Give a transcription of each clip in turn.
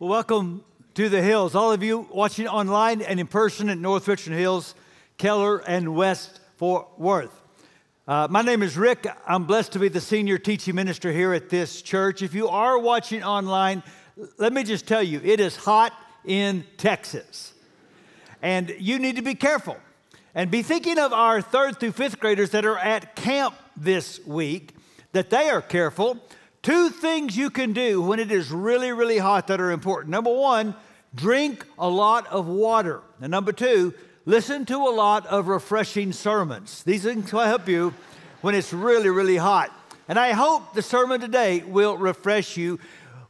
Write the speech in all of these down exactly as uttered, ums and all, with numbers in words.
Well, welcome to The Hills. All of you watching online and in person at North Richland Hills, Keller, and West Fort Worth. Uh, my name is Rick. I'm blessed to be the senior teaching minister here at this church. If you are watching online, let me just tell you, it is hot in Texas. And you need to be careful and be thinking of our third through fifth graders that are at camp this week, that they are careful. Two things you can do when it is really, really hot that are important. Number one, drink a lot of water. And number two, listen to a lot of refreshing sermons. These things will help you when it's really, really hot. And I hope the sermon today will refresh you.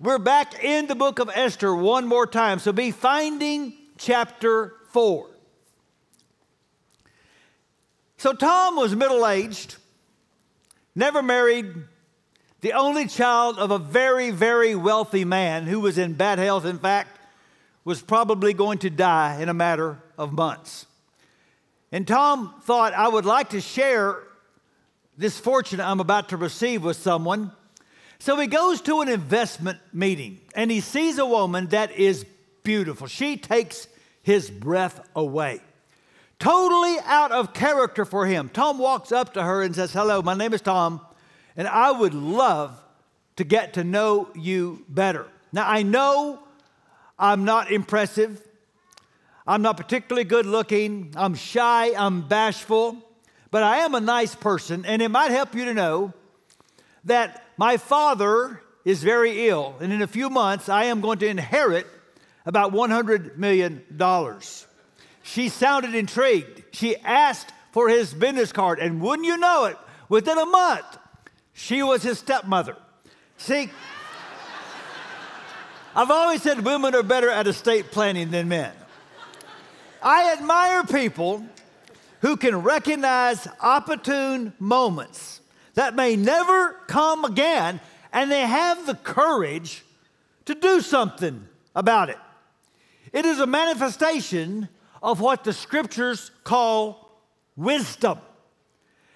We're back in the book of Esther one more time. So be finding chapter four. So Tom was middle-aged, never married, the only child of a very, very wealthy man who was in bad health, in fact, was probably going to die in a matter of months. And Tom thought, I would like to share this fortune I'm about to receive with someone. So he goes to an investment meeting, and he sees a woman that is beautiful. She takes his breath away. Totally out of character for him. Tom walks up to her and says, hello, my name is Tom. And I would love to get to know you better. Now, I know I'm not impressive. I'm not particularly good looking. I'm shy. I'm bashful. But I am a nice person. And it might help you to know that my father is very ill. And in a few months, I am going to inherit about one hundred million dollars. She sounded intrigued. She asked for his business card. And wouldn't you know it, within a month, she was his stepmother. See, I've always said women are better at estate planning than men. I admire people who can recognize opportune moments that may never come again, and they have the courage to do something about it. It is a manifestation of what the scriptures call wisdom.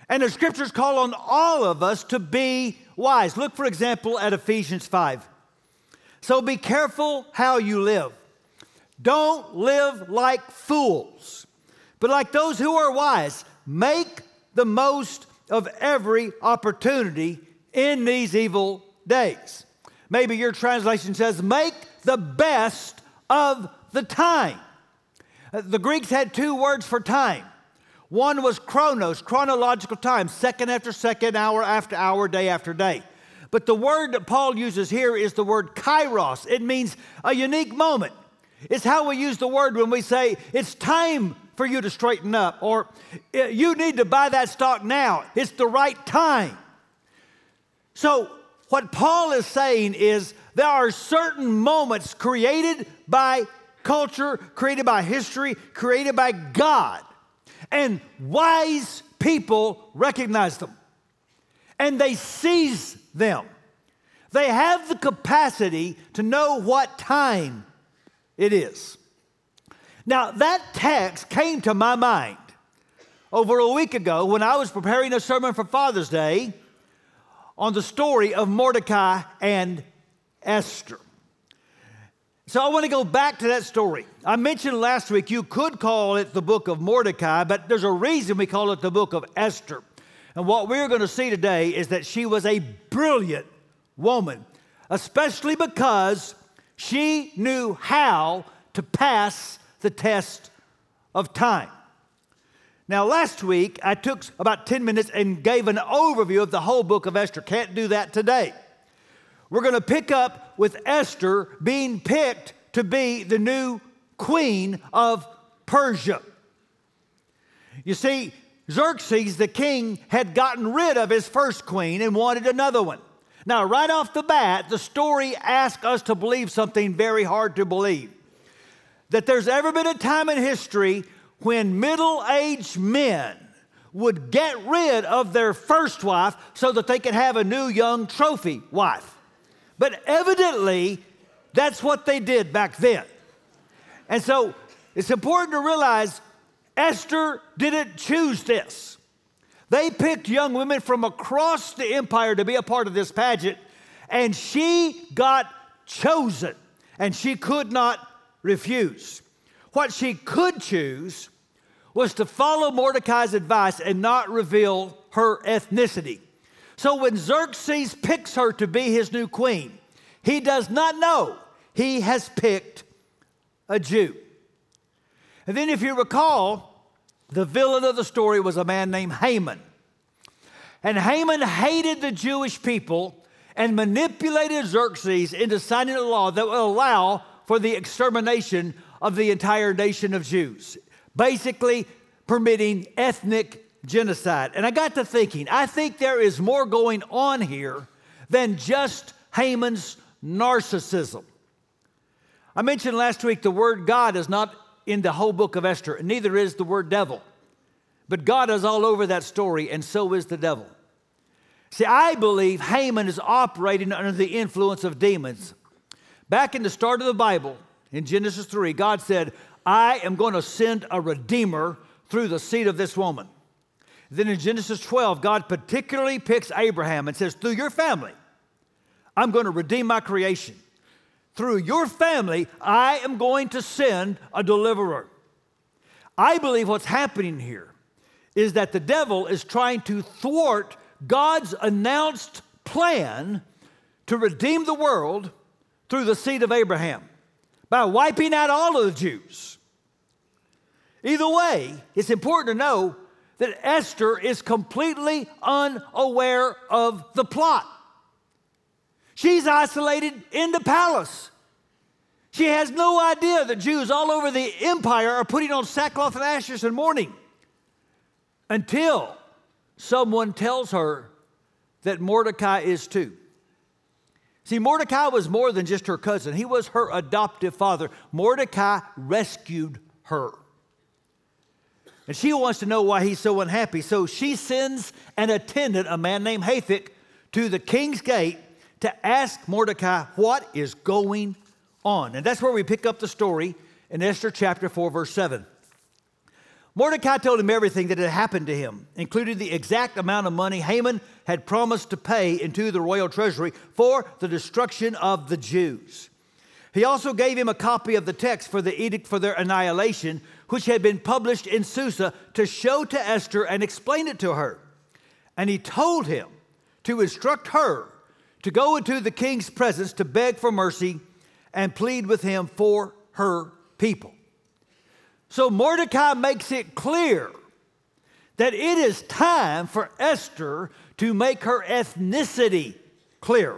And the scriptures call on all of us to be wise. Look, for example, at Ephesians five. So be careful how you live. Don't live like fools, but like those who are wise. Make the most of every opportunity in these evil days. Maybe your translation says, make the best of the time. The Greeks had two words for time. One was chronos, chronological time, second after second, hour after hour, day after day. But the word that Paul uses here is the word kairos. It means a unique moment. It's how we use the word when we say, it's time for you to straighten up, or you need to buy that stock now. It's the right time. So what Paul is saying is there are certain moments created by culture, created by history, created by God. And wise people recognize them, and they seize them. They have the capacity to know what time it is. Now, that text came to my mind over a week ago when I was preparing a sermon for Father's Day on the story of Mordecai and Esther. So I want to go back to that story. I mentioned last week you could call it the book of Mordecai, but there's a reason we call it the book of Esther. And what we're going to see today is that she was a brilliant woman, especially because she knew how to pass the test of time. Now, last week, I took about ten minutes and gave an overview of the whole book of Esther. Can't do that today. We're going to pick up with Esther being picked to be the new queen of Persia. You see, Xerxes, the king, had gotten rid of his first queen and wanted another one. Now, right off the bat, the story asks us to believe something very hard to believe. That there's ever been a time in history when middle-aged men would get rid of their first wife so that they could have a new young trophy wife. But evidently, that's what they did back then. And so it's important to realize Esther didn't choose this. They picked young women from across the empire to be a part of this pageant, and she got chosen. and she could not refuse. What she could choose was to follow Mordecai's advice and not reveal her ethnicity. So when Xerxes picks her to be his new queen, he does not know he has picked a Jew. And then if you recall, the villain of the story was a man named Haman. And Haman hated the Jewish people and manipulated Xerxes into signing a law that would allow for the extermination of the entire nation of Jews, basically permitting ethnic genocide. And I got to thinking, I think there is more going on here than just Haman's narcissism. I mentioned last week the word God is not in the whole book of Esther, and neither is the word devil. But God is all over that story, and so is the devil. See, I believe Haman is operating under the influence of demons. Back in the start of the Bible, in Genesis three, God said, I am going to send a redeemer through the seed of this woman. Then in Genesis twelve, God particularly picks Abraham and says, through your family, I'm going to redeem my creation. Through your family, I am going to send a deliverer. I believe what's happening here is that the devil is trying to thwart God's announced plan to redeem the world through the seed of Abraham by wiping out all of the Jews. Either way, it's important to know that Esther is completely unaware of the plot. She's isolated in the palace. She has no idea that Jews all over the empire are putting on sackcloth and ashes and mourning until someone tells her that Mordecai is too. See, Mordecai was more than just her cousin. He was her adoptive father. Mordecai rescued her. And she wants to know why he's so unhappy. So she sends an attendant, a man named Hathach, to the king's gate to ask Mordecai what is going on. And that's where we pick up the story in Esther chapter four, verse seven. Mordecai told him everything that had happened to him, including the exact amount of money Haman had promised to pay into the royal treasury for the destruction of the Jews. He also gave him a copy of the text for the edict for their annihilation, which had been published in Susa, to show to Esther and explain it to her. And he told him to instruct her to go into the king's presence to beg for mercy and plead with him for her people. So Mordecai makes it clear that it is time for Esther to make her ethnicity clear.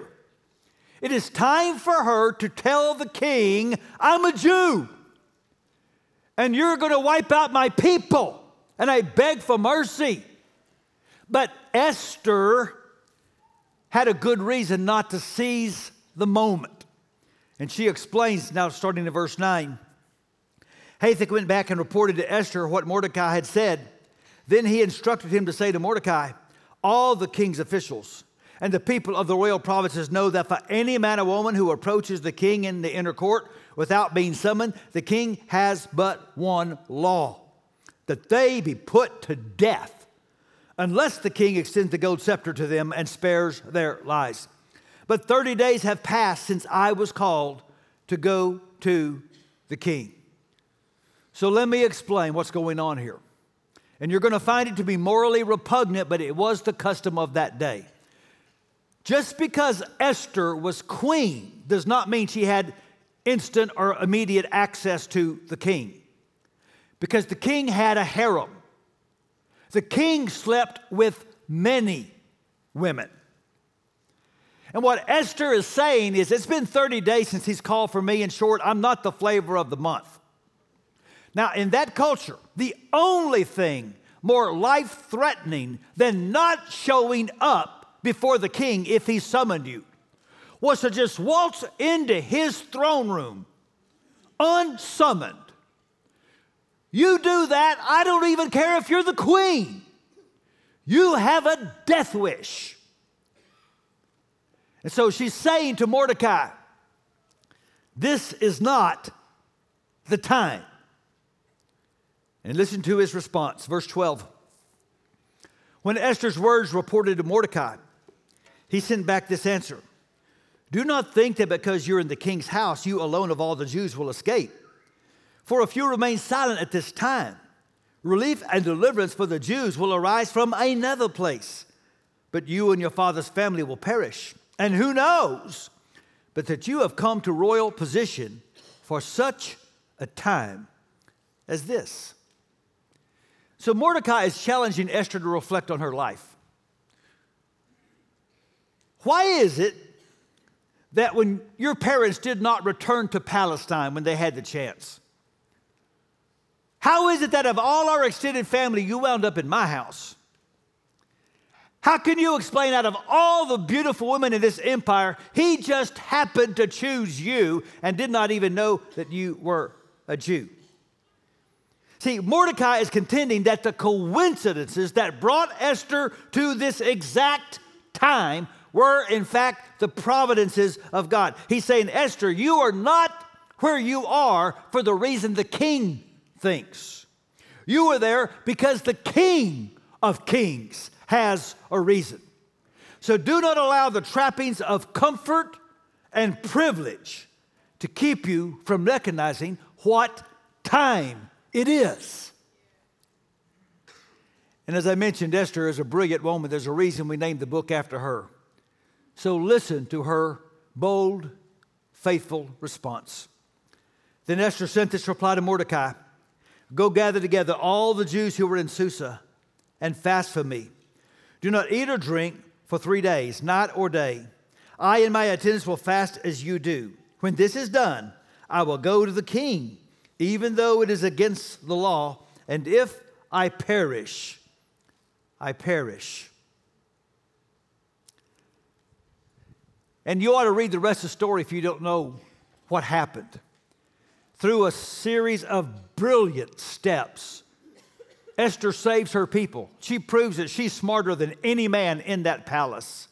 It is time for her to tell the king, I'm a Jew, and you're going to wipe out my people, and I beg for mercy. But Esther had a good reason not to seize the moment. And she explains now, starting in verse nine. Hathach went back and reported to Esther what Mordecai had said. Then he instructed him to say to Mordecai, all the king's officials and the people of the royal provinces know that for any man or woman who approaches the king in the inner court without being summoned, the king has but one law, that they be put to death unless the king extends the gold scepter to them and spares their lives. But thirty days have passed since I was called to go to the king. So let me explain what's going on here. And you're going to find it to be morally repugnant, but it was the custom of that day. Just because Esther was queen does not mean she had instant or immediate access to the king, because the king had a harem. The king slept with many women. And what Esther is saying is, it's been thirty days since he's called for me. In short, I'm not the flavor of the month. Now, in that culture, the only thing more life-threatening than not showing up before the king, if he summoned you, was to just waltz into his throne room unsummoned. You do that, I don't even care if you're the queen. You have a death wish. And so she's saying to Mordecai, this is not the time. And listen to his response, verse twelve. When Esther's words reported to Mordecai, he sent back this answer. Do not think that because you're in the king's house, you alone of all the Jews will escape. For if you remain silent at this time, relief and deliverance for the Jews will arise from another place. But you and your father's family will perish. And who knows but that you have come to royal position for such a time as this. So Mordecai is challenging Esther to reflect on her life. Why is it that when your parents did not return to Palestine when they had the chance? How is it that of all our extended family, you wound up in my house? How can you explain out of all the beautiful women in this empire, he just happened to choose you and did not even know that you were a Jew? See, Mordecai is contending that the coincidences that brought Esther to this exact time were, in fact, the providences of God. He's saying, Esther, you are not where you are for the reason the king thinks. You are there because the King of Kings has a reason. So do not allow the trappings of comfort and privilege to keep you from recognizing what time it is. And as I mentioned, Esther is a brilliant woman. There's a reason we named the book after her. So listen to her bold, faithful response. Then Esther sent this reply to Mordecai. Go gather together all the Jews who were in Susa and fast for me. Do not eat or drink for three days, night or day. I and my attendants will fast as you do. When this is done, I will go to the king, even though it is against the law. And if I perish, I perish. And you ought to read the rest of the story if you don't know what happened. Through a series of brilliant steps, Esther saves her people. She proves that she's smarter than any man in that palace.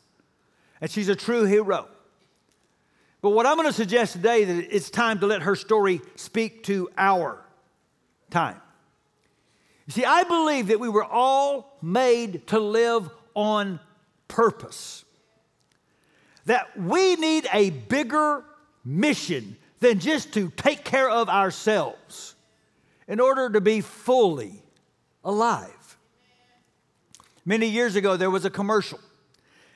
And she's a true hero. But what I'm going to suggest today is that it's time to let her story speak to our time. You see, I believe that we were all made to live on purpose. That we need a bigger mission than just to take care of ourselves in order to be fully alive. Many years ago, there was a commercial.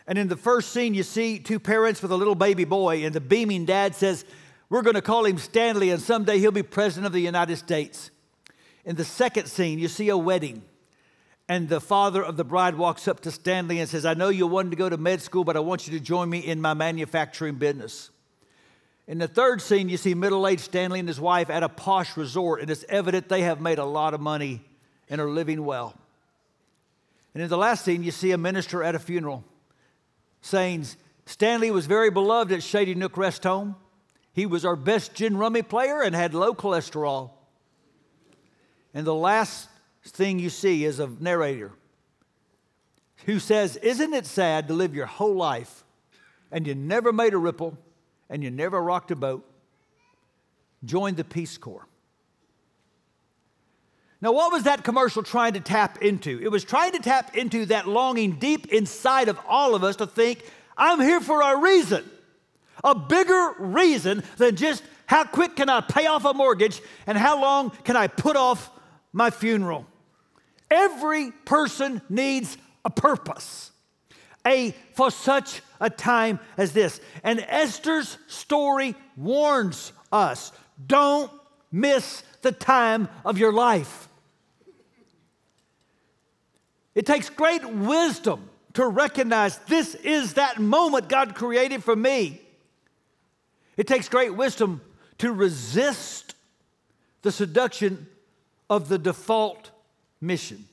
And in the first scene, you see two parents with a little baby boy, and the beaming dad says, we're going to call him Stanley, and someday he'll be president of the United States. In the second scene, you see a wedding, and the father of the bride walks up to Stanley and says, I know you wanted to go to med school, but I want you to join me in my manufacturing business. In the third scene, you see middle-aged Stanley and his wife at a posh resort, and it's evident they have made a lot of money and are living well. And in the last scene, you see a minister at a funeral saying, Stanley was very beloved at Shady Nook Rest Home. He was our best gin rummy player and had low cholesterol. And the last thing you see is a narrator who says, isn't it sad to live your whole life and you never made a ripple? And you never rocked a boat, joined the Peace Corps. Now, what was that commercial trying to tap into? It was trying to tap into that longing deep inside of all of us to think, I'm here for a reason, a bigger reason than just how quick can I pay off a mortgage and how long can I put off my funeral. Every person needs a purpose. A, for such a time as this. And Esther's story warns us, don't miss the time of your life. It takes great wisdom to recognize this is that moment God created for me. It takes great wisdom to resist the seduction of the default mission.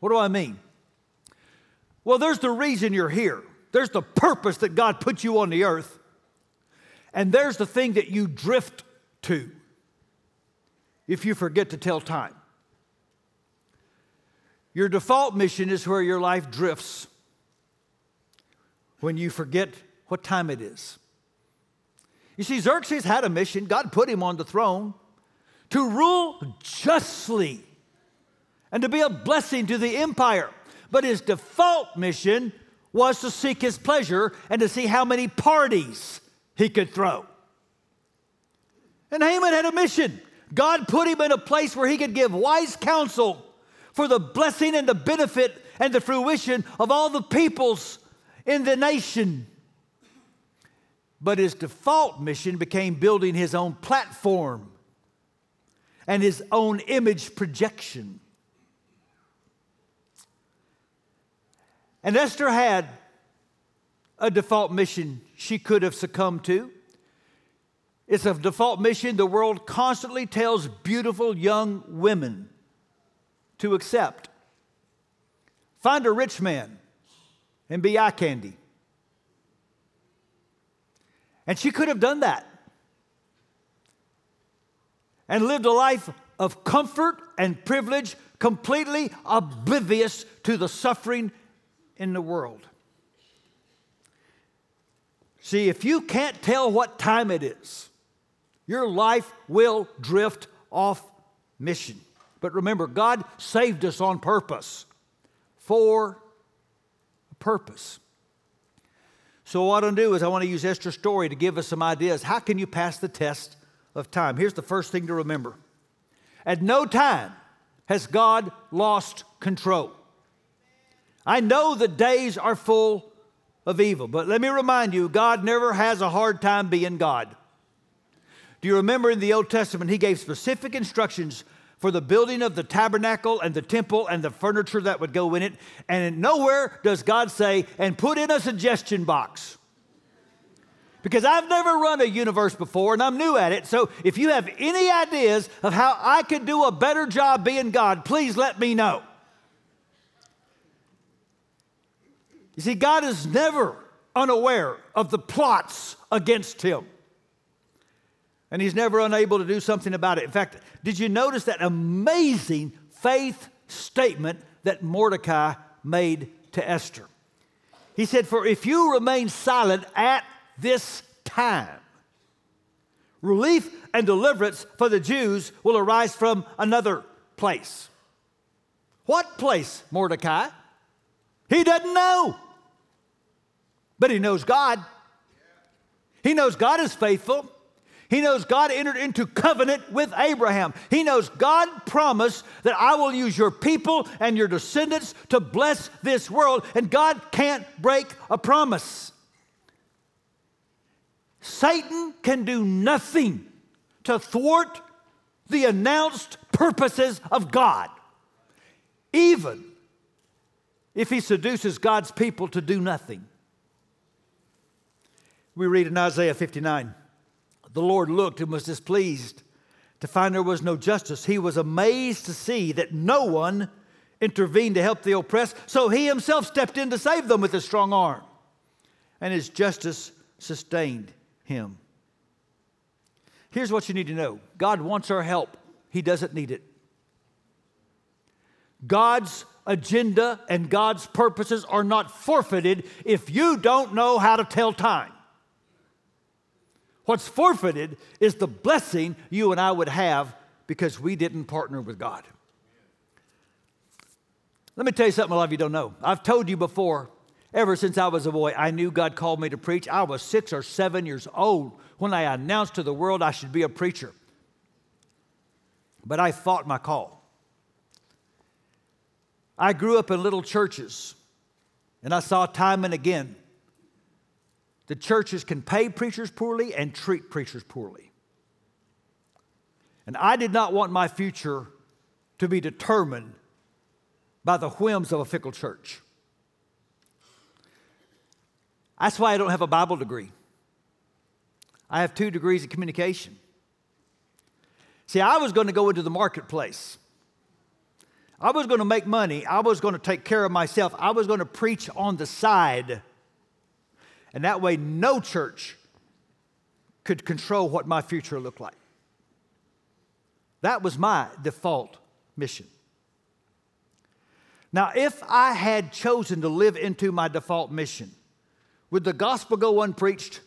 What do I mean? Well, there's the reason you're here. There's the purpose that God put you on the earth. And there's the thing that you drift to if you forget to tell time. Your default mission is where your life drifts when you forget what time it is. You see, Xerxes had a mission. God put him on the throne to rule justly and to be a blessing to the empire. But his default mission was to seek his pleasure and to see how many parties he could throw. And Haman had a mission. God put him in a place where he could give wise counsel for the blessing and the benefit and the fruition of all the peoples in the nation. But his default mission became building his own platform and his own image projection. And Esther had a default mission she could have succumbed to. It's a default mission the world constantly tells beautiful young women to accept. Find a rich man and be eye candy. And she could have done that and lived a life of comfort and privilege, completely oblivious to the suffering in the world. See, if you can't tell what time it is, your life will drift off mission. But remember, God saved us on purpose, for a purpose. So what I'm going to do is I want to use Esther's story to give us some ideas. How can you pass the test of time? Here's the first thing to remember. At no time has God lost control. I know the days are full of evil, but let me remind you, God never has a hard time being God. Do you remember in the Old Testament, he gave specific instructions for the building of the tabernacle and the temple and the furniture that would go in it. And nowhere does God say, and put in a suggestion box. Because I've never run a universe before and I'm new at it. So if you have any ideas of how I could do a better job being God, please let me know. You see, God is never unaware of the plots against him. And he's never unable to do something about it. In fact, did you notice that amazing faith statement that Mordecai made to Esther? He said, for if you remain silent at this time, relief and deliverance for the Jews will arise from another place. What place, Mordecai? He doesn't know. But he knows God. He knows God is faithful. He knows God entered into covenant with Abraham. He knows God promised that I will use your people and your descendants to bless this world, and God can't break a promise. Satan can do nothing to thwart the announced purposes of God, even if he seduces God's people to do nothing. We read in Isaiah fifty-nine. The Lord looked and was displeased to find there was no justice. He was amazed to see that no one intervened to help the oppressed, so he himself stepped in to save them with his strong arm, and his justice sustained him. Here's what you need to know. God wants our help. He doesn't need it. God's agenda and God's purposes are not forfeited if you don't know how to tell time. What's forfeited is the blessing you and I would have because we didn't partner with God. Let me tell you something a lot of you don't know. I've told you before, ever since I was a boy, I knew God called me to preach. I was six or seven years old when I announced to the world I should be a preacher. But I fought my call. I grew up in little churches, and I saw time and again the churches can pay preachers poorly and treat preachers poorly. And I did not want my future to be determined by the whims of a fickle church. That's why I don't have a Bible degree. I have two degrees in communication. See, I was going to go into the marketplace. I was going to make money. I was going to take care of myself. I was going to preach on the side. And that way, no church could control what my future looked like. That was my default mission. Now, if I had chosen to live into my default mission, would the gospel go unpreached?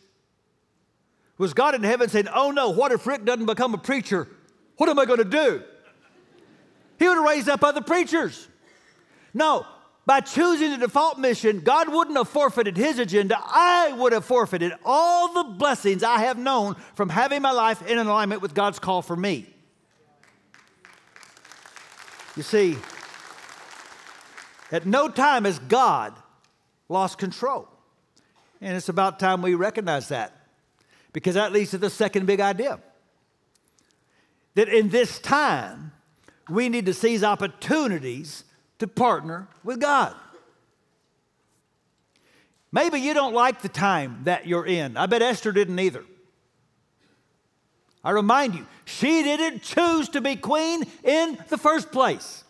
Was God in heaven saying, oh no, what if Rick doesn't become a preacher? What am I going to do? He would have raised up other preachers. No, by choosing the default mission, God wouldn't have forfeited his agenda. I would have forfeited all the blessings I have known from having my life in alignment with God's call for me. You see, at no time has God lost control. And it's about time we recognize that, because that leads to the second big idea. That in this time, we need to seize opportunities to partner with God. Maybe you don't like the time that you're in. I bet Esther didn't either. I remind you, she didn't choose to be queen in the first place.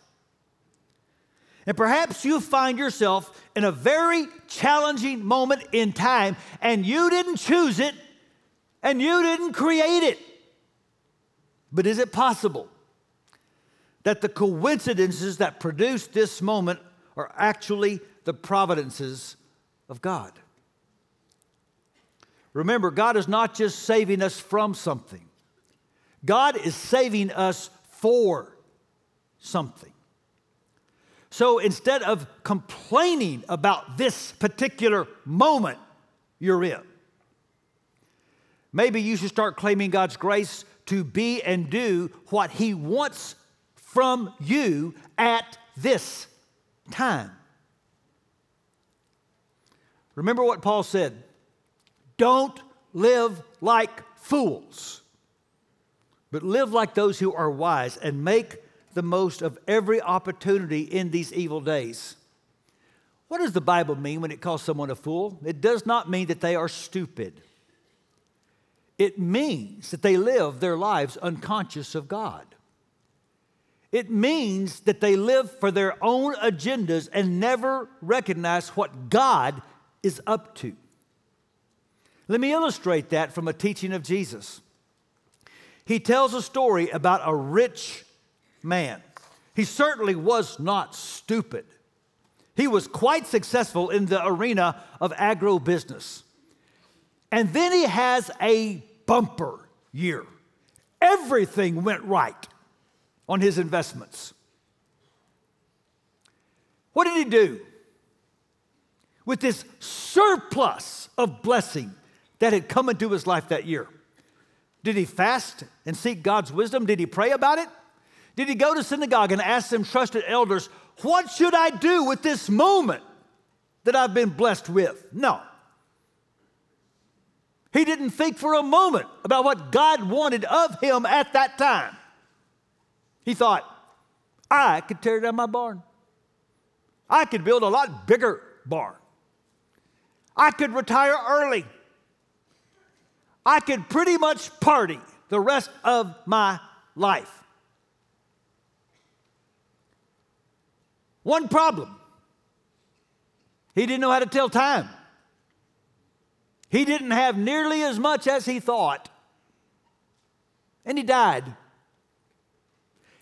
And perhaps you find yourself in a very challenging moment in time, and you didn't choose it, and you didn't create it. But is it possible that the coincidences that produce this moment are actually the providences of God? Remember, God is not just saving us from something. God is saving us for something. So instead of complaining about this particular moment you're in, maybe you should start claiming God's grace to be and do what He wants from you at this time. Remember what Paul said. Don't live like fools, but live like those who are wise, and make the most of every opportunity in these evil days. What does the Bible mean when it calls someone a fool? It does not mean that they are stupid. It means that they live their lives unconscious of God. It means that they live for their own agendas and never recognize what God is up to. Let me illustrate that from a teaching of Jesus. He tells a story about a rich man. He certainly was not stupid. He was quite successful in the arena of agribusiness. And then he has a bumper year. Everything went right on his investments. What did he do with this surplus of blessing that had come into his life that year? Did he fast and seek God's wisdom? Did he pray about it? Did he go to synagogue and ask some trusted elders, what should I do with this moment that I've been blessed with? No. He didn't think for a moment about what God wanted of him at that time. He thought, I could tear down my barn. I could build a lot bigger barn. I could retire early. I could pretty much party the rest of my life. One problem. He didn't know how to tell time. He didn't have nearly as much as he thought. And he died.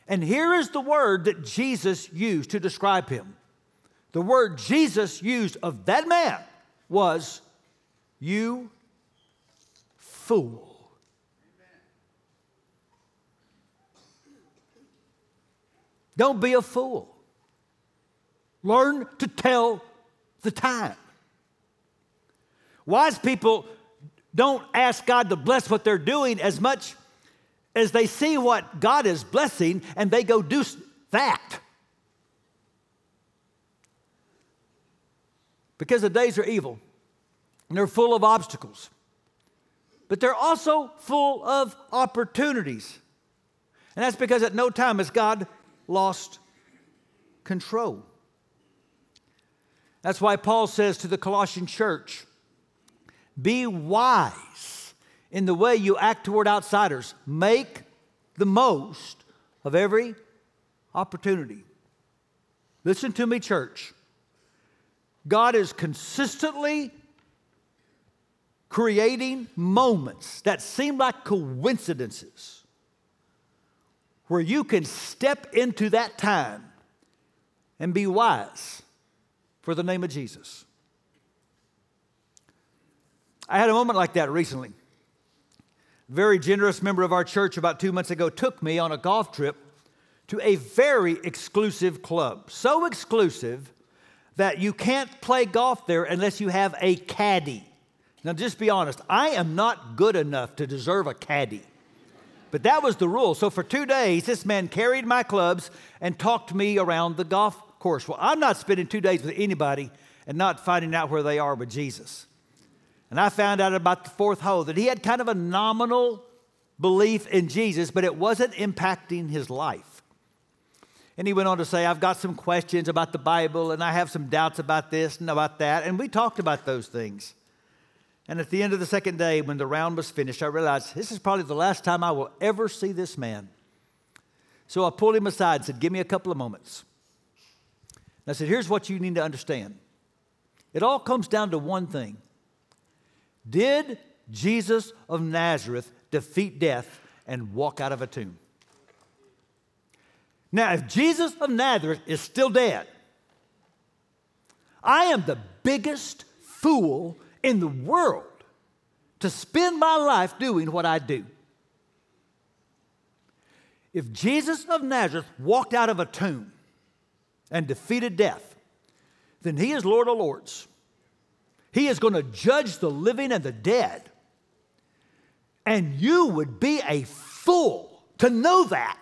And here is the word that Jesus used to describe him. The word Jesus used of that man was, you fool. Amen. Don't be a fool. Learn to tell the time. Wise people don't ask God to bless what they're doing as much as they see what God is blessing, and they go do that. Because the days are evil, and they're full of obstacles. But they're also full of opportunities. And that's because at no time has God lost control. That's why Paul says to the Colossian church, be wise in the way you act toward outsiders. Make the most of every opportunity. Listen to me, church. God is consistently creating moments that seem like coincidences where you can step into that time and be wise for the name of Jesus. I had a moment like that recently. A very generous member of our church about two months ago took me on a golf trip to a very exclusive club. So exclusive that you can't play golf there unless you have a caddy. Now, just be honest. I am not good enough to deserve a caddy. But that was the rule. So for two days, this man carried my clubs and talked me around the golf course. Well, I'm not spending two days with anybody and not finding out where they are with Jesus. And I found out about the fourth hole that he had kind of a nominal belief in Jesus, but it wasn't impacting his life. And he went on to say, I've got some questions about the Bible, and I have some doubts about this and about that. And we talked about those things. And at the end of the second day, when the round was finished, I realized this is probably the last time I will ever see this man. So I pulled him aside and said, give me a couple of moments. And I said, here's what you need to understand. It all comes down to one thing. Did Jesus of Nazareth defeat death and walk out of a tomb? Now, if Jesus of Nazareth is still dead, I am the biggest fool in the world to spend my life doing what I do. If Jesus of Nazareth walked out of a tomb and defeated death, then he is Lord of Lords. He is going to judge the living and the dead. And you would be a fool to know that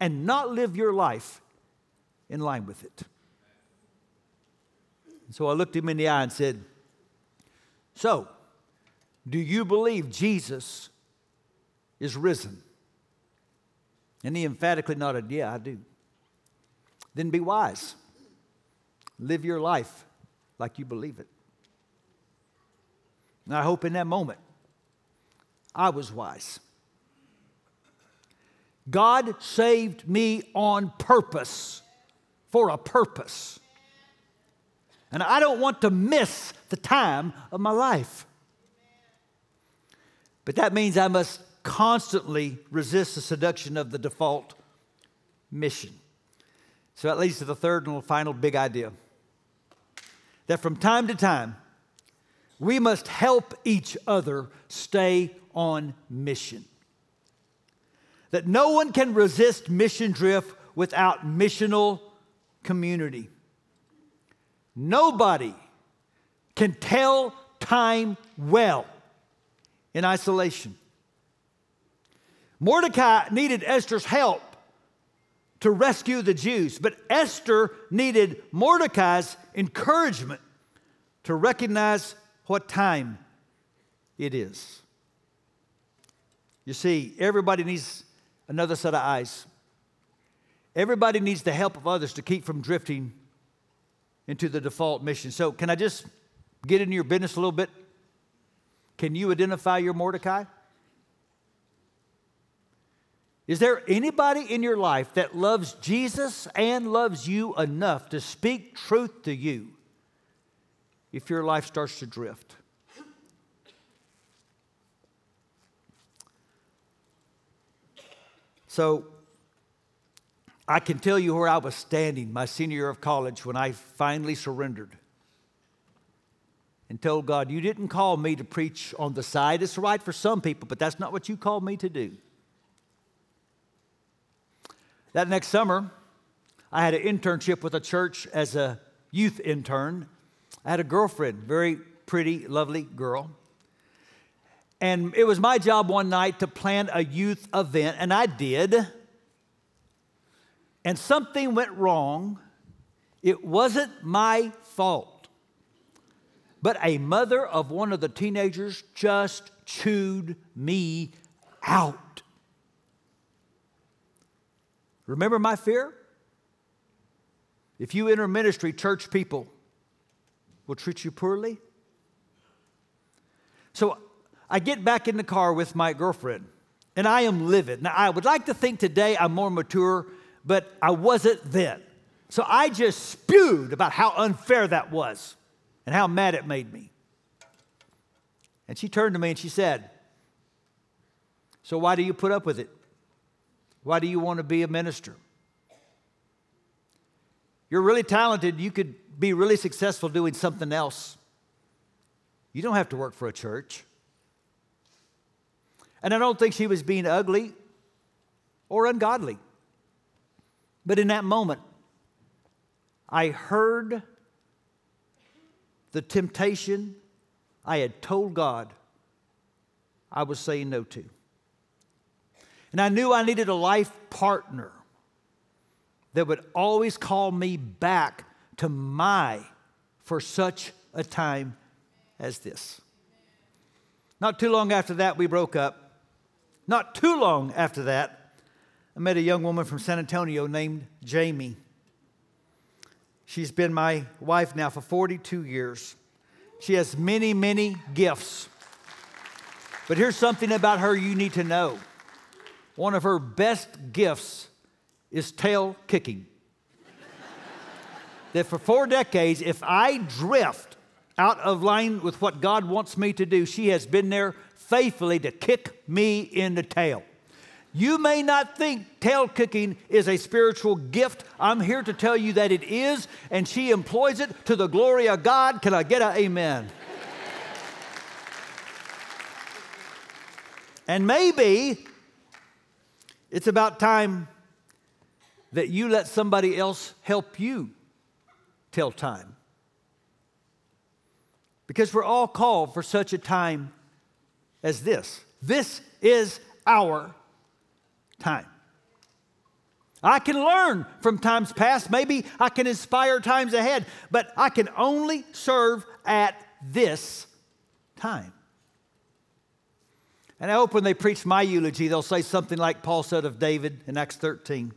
and not live your life in line with it. And so I looked him in the eye and said, so, do you believe Jesus is risen? And he emphatically nodded, yeah, I do. Then be wise. Live your life like you believe it. And I hope in that moment, I was wise. God saved me on purpose, for a purpose. And I don't want to miss the time of my life. But that means I must constantly resist the seduction of the default mission. So that leads to the third and final big idea. That from time to time, we must help each other stay on mission. That no one can resist mission drift without missional community. Nobody can tell time well in isolation. Mordecai needed Esther's help to rescue the Jews, but Esther needed Mordecai's encouragement to recognize what time it is. You see, everybody needs another set of eyes. Everybody needs the help of others to keep from drifting into the default mission. So can I just get into your business a little bit? Can you identify your Mordecai? Is there anybody in your life that loves Jesus and loves you enough to speak truth to you if your life starts to drift? So I can tell you where I was standing my senior year of college when I finally surrendered and told God, you didn't call me to preach on the side. It's right for some people, but that's not what you called me to do. That next summer, I had an internship with a church as a youth intern. I had a girlfriend, very pretty, lovely girl. And it was my job one night to plan a youth event, and I did. And something went wrong. It wasn't my fault. But a mother of one of the teenagers just chewed me out. Remember my fear? If you enter ministry, church people will treat you poorly. So I get back in the car with my girlfriend, and I am livid. Now, I would like to think today I'm more mature, but I wasn't then. So I just spewed about how unfair that was and how mad it made me. And she turned to me and she said, so why do you put up with it? Why do you want to be a minister? You're really talented. You could be really successful doing something else. You don't have to work for a church. And I don't think she was being ugly or ungodly. But in that moment, I heard the temptation I had told God I was saying no to. And I knew I needed a life partner that would always call me back to my for such a time as this. Not too long after that, we broke up. Not too long after that, I met a young woman from San Antonio named Jamie. She's been my wife now for forty-two years. She has many, many gifts. But here's something about her you need to know. One of her best gifts is tail kicking. That for four decades, if I drift out of line with what God wants me to do, she has been there faithfully to kick me in the tail. You may not think tail kicking is a spiritual gift. I'm here to tell you that it is, and she employs it to the glory of God. Can I get an amen? And maybe it's about time that you let somebody else help you till time. Because we're all called for such a time as this. This is our time. I can learn from times past. Maybe I can inspire times ahead, but I can only serve at this time. And I hope when they preach my eulogy, they'll say something like Paul said of David in Acts thirteen.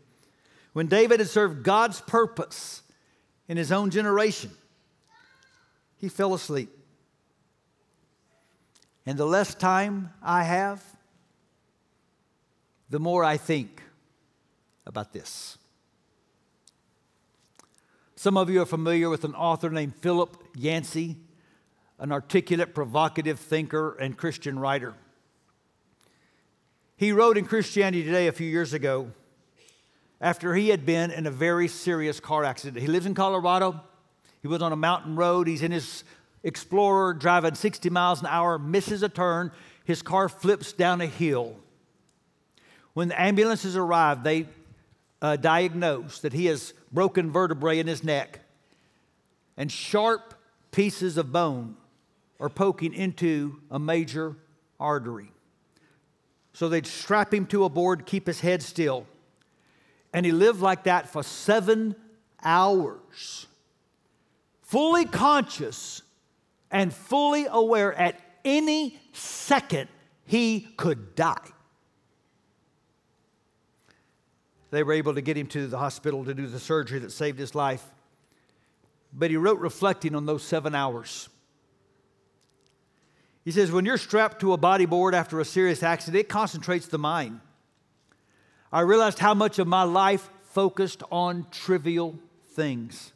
When David had served God's purpose in his own generation, he fell asleep. And the less time I have, the more I think about this. Some of you are familiar with an author named Philip Yancey, an articulate, provocative thinker and Christian writer. He wrote in Christianity Today a few years ago after he had been in a very serious car accident. He lives in Colorado. He was on a mountain road. He's in his Explorer driving sixty miles an hour, misses a turn. His car flips down a hill. When the ambulances arrived, they uh, diagnosed that he has broken vertebrae in his neck, and sharp pieces of bone are poking into a major artery. So they'd strap him to a board, keep his head still, and he lived like that for seven hours, fully conscious and fully aware at any second he could die. They were able to get him to the hospital to do the surgery that saved his life. But he wrote reflecting on those seven hours. He says, when you're strapped to a bodyboard after a serious accident, it concentrates the mind. I realized how much of my life focused on trivial things.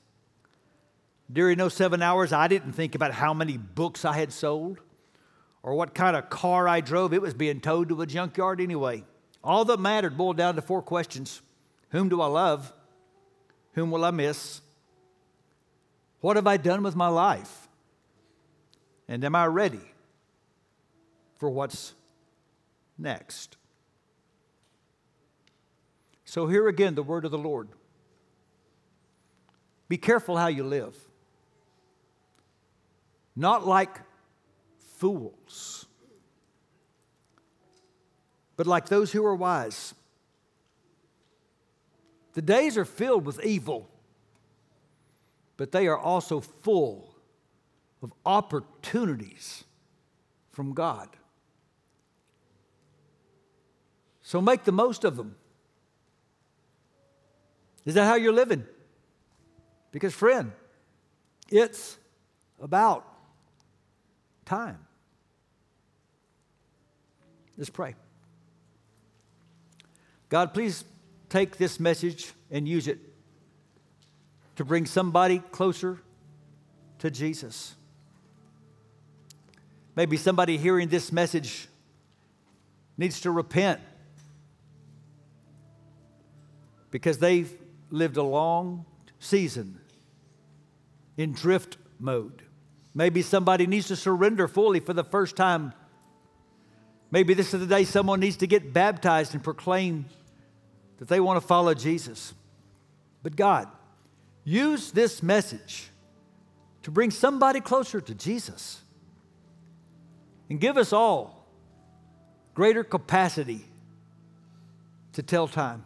During those seven hours, I didn't think about how many books I had sold or what kind of car I drove. It was being towed to a junkyard anyway. All that mattered boiled down to four questions. Whom do I love? Whom will I miss? What have I done with my life? And am I ready for what's next? So here again, the word of the Lord. Be careful how you live. Not like fools, but like those who are wise. The days are filled with evil, but they are also full of opportunities from God. So make the most of them. Is that how you're living? Because, friend, it's about time. Let's pray. God, please take this message and use it to bring somebody closer to Jesus. Maybe somebody hearing this message needs to repent because they've lived a long season in drift mode. Maybe somebody needs to surrender fully for the first time. Maybe this is the day someone needs to get baptized and proclaim that they want to follow Jesus. But God, Use this message to bring somebody closer to Jesus and give us all greater capacity to tell time.